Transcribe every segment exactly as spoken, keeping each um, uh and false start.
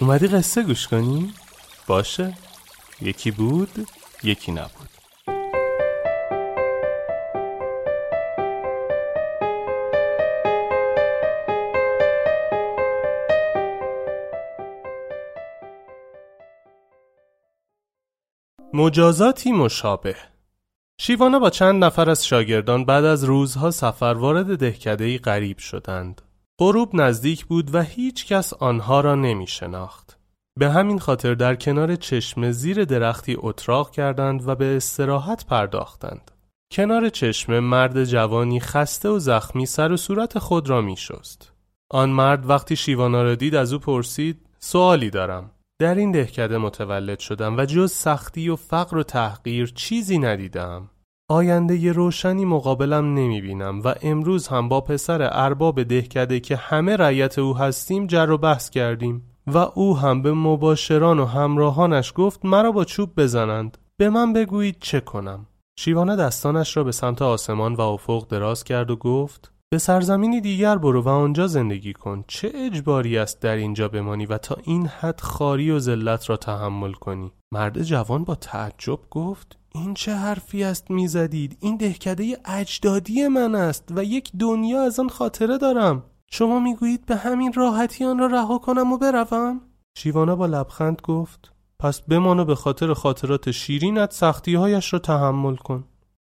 اومدی قصه گوش کنی؟ باشه. یکی بود، یکی نبود. مجازاتی مشابه. شیوانا با چند نفر از شاگردان بعد از روزها سفر وارد دهکده‌ای غریب شدند. غروب نزدیک بود و هیچ کس آنها را نمی شناخت. به همین خاطر در کنار چشمه زیر درختی اتراق کردند و به استراحت پرداختند. کنار چشمه مرد جوانی خسته و زخمی سر و صورت خود را می شست. آن مرد وقتی شیوانا را دید از او پرسید: سوالی دارم. در این دهکده متولد شدم و جز سختی و فقر و تحقیر چیزی ندیدم. آینده ی روشنی مقابلم نمی بینم و امروز هم با پسر ارباب دهکده که همه رعیت او هستیم جر و بحث کردیم و او هم به مباشران و همراهانش گفت مرا با چوب بزنند، به من بگویید چه کنم. شیوانا دستانش را به سمت آسمان و افق دراز کرد و گفت: به سرزمینی دیگر برو و آنجا زندگی کن. چه اجباری است در اینجا بمانی و تا این حد خاری و ذلت را تحمل کنی؟ مرد جوان با تعجب گفت: این چه حرفی است میزدید؟ این دهکده اجدادی من است و یک دنیا از آن خاطره دارم. شما میگویید به همین راحتی آن را رها کنم و بروم؟ شیوانا با لبخند گفت: پس بمان و به خاطر خاطرات شیرینت سختی‌هایش را تحمل کن.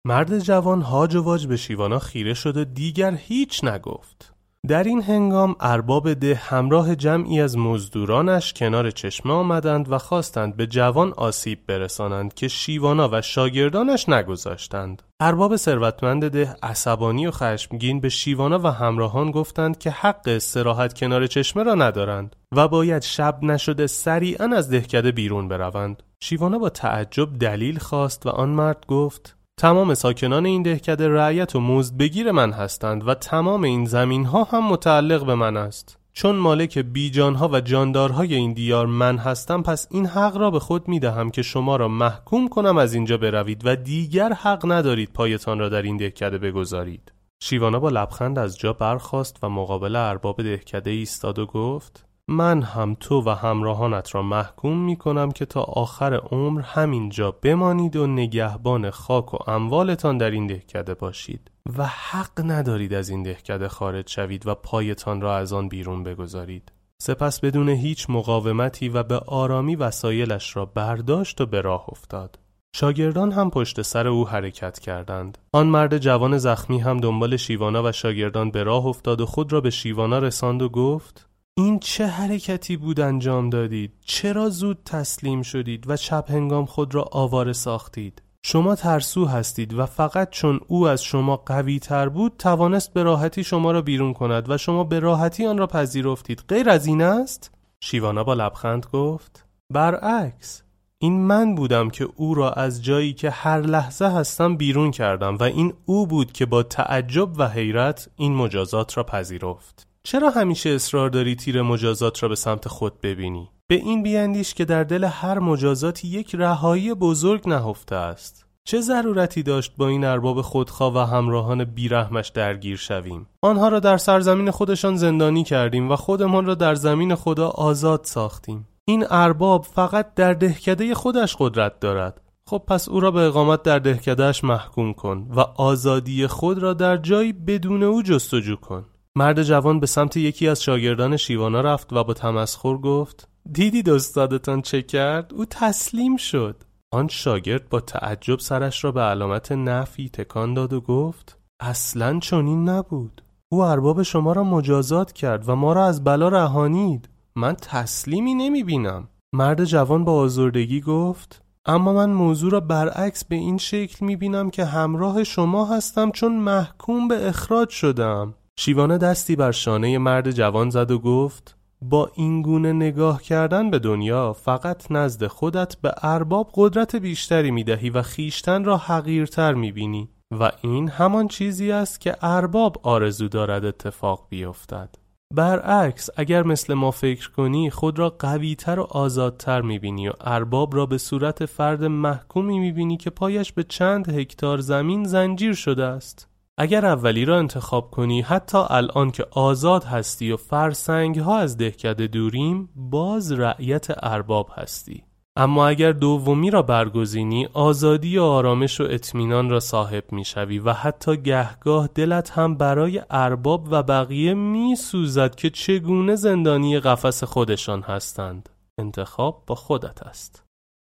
مرد جوان هاج و واج به شیوانا خیره شد و دیگر هیچ نگفت. در این هنگام ارباب ده همراه جمعی از مزدورانش کنار چشمه آمدند و خواستند به جوان آسیب برسانند که شیوانا و شاگردانش نگذاشتند. ارباب ثروتمند ده عصبانی و خشمگین به شیوانا و همراهان گفتند که حق استراحت کنار چشمه را ندارند و باید شب نشده سریعاً از دهکده بیرون بروند. شیوانا با تعجب دلیل خواست و آن مرد گفت: تمام ساکنان این دهکده رعیت و مزد بگیر من هستند و تمام این زمین ها هم متعلق به من است. چون مالک بیجان ها و جاندارهای این دیار من هستم، پس این حق را به خود می دهم که شما را محکوم کنم از اینجا بروید و دیگر حق ندارید پایتان را در این دهکده بگذارید. شیوانا با لبخند از جا برخاست و مقابل ارباب دهکده ایستاد و گفت: من هم تو و همراهانت را محکوم می کنم که تا آخر عمر همینجا بمانید و نگهبان خاک و اموالتان در این دهکده باشید و حق ندارید از این دهکده خارج شوید و پایتان را از آن بیرون بگذارید. سپس بدون هیچ مقاومتی و به آرامی وسایلش را برداشت و به راه افتاد. شاگردان هم پشت سر او حرکت کردند. آن مرد جوان زخمی هم دنبال شیوانا و شاگردان به راه افتاد و خود را به شیوانا رساند و گفت: این چه حرکتی بود انجام دادید؟ چرا زود تسلیم شدید و چپ هنگام خود را آواره ساختید؟ شما ترسو هستید و فقط چون او از شما قوی تر بود توانست به راحتی شما را بیرون کند و شما به راحتی آن را پذیرفتید. غیر از این است؟ شیوانا با لبخند گفت: برعکس، این من بودم که او را از جایی که هر لحظه هستم بیرون کردم و این او بود که با تعجب و حیرت این مجازات را پذیرفت. چرا همیشه اصرار داری تیر مجازات را به سمت خود ببینی؟ به این بیندیش که در دل هر مجازاتی یک رهایی بزرگ نهفته است. چه ضرورتی داشت با این ارباب خودخواه و همراهان بیرحمش درگیر شویم؟ آنها را در سرزمین خودشان زندانی کردیم و خودمان را در زمین خدا آزاد ساختیم. این ارباب فقط در دهکده خودش قدرت دارد. خب پس او را به اقامت در دهکدهش محکوم کن و آزادی خود را در جایی بدون او جستجو کن. مرد جوان به سمت یکی از شاگردان شیوانا رفت و با تمسخر گفت: دیدید استادتان چه کرد؟ او تسلیم شد. آن شاگرد با تعجب سرش را به علامت نفی تکان داد و گفت: اصلاً چنین نبود. او ارباب شما را مجازات کرد و ما را از بلا رهانید. من تسلیمی نمی بینم. مرد جوان با آزردگی گفت: اما من موضوع را برعکس به این شکل میبینم که همراه شما هستم چون محکوم به اخراج شدم. شیوانا دستی بر شانه مرد جوان زد و گفت: با این گونه نگاه کردن به دنیا فقط نزد خودت به ارباب قدرت بیشتری میدهی و خیشتن را حقیرتر میبینی و این همان چیزی است که ارباب آرزو دارد اتفاق بیفتد. برعکس اگر مثل ما فکر کنی خود را قوی‌تر و آزادتر می‌بینی و ارباب را به صورت فرد محکومی می‌بینی که پایش به چند هکتار زمین زنجیر شده است. اگر اولی را انتخاب کنی حتی الان که آزاد هستی و فرسنگ‌ها از دهکده دوریم باز رعیت ارباب هستی. اما اگر دومی را برگزینی آزادی و آرامش و اطمینان را صاحب می‌شوی و حتی گهگاه دلت هم برای ارباب و بقیه می‌سوزد که چگونه زندانی قفس خودشان هستند. انتخاب با خودت است.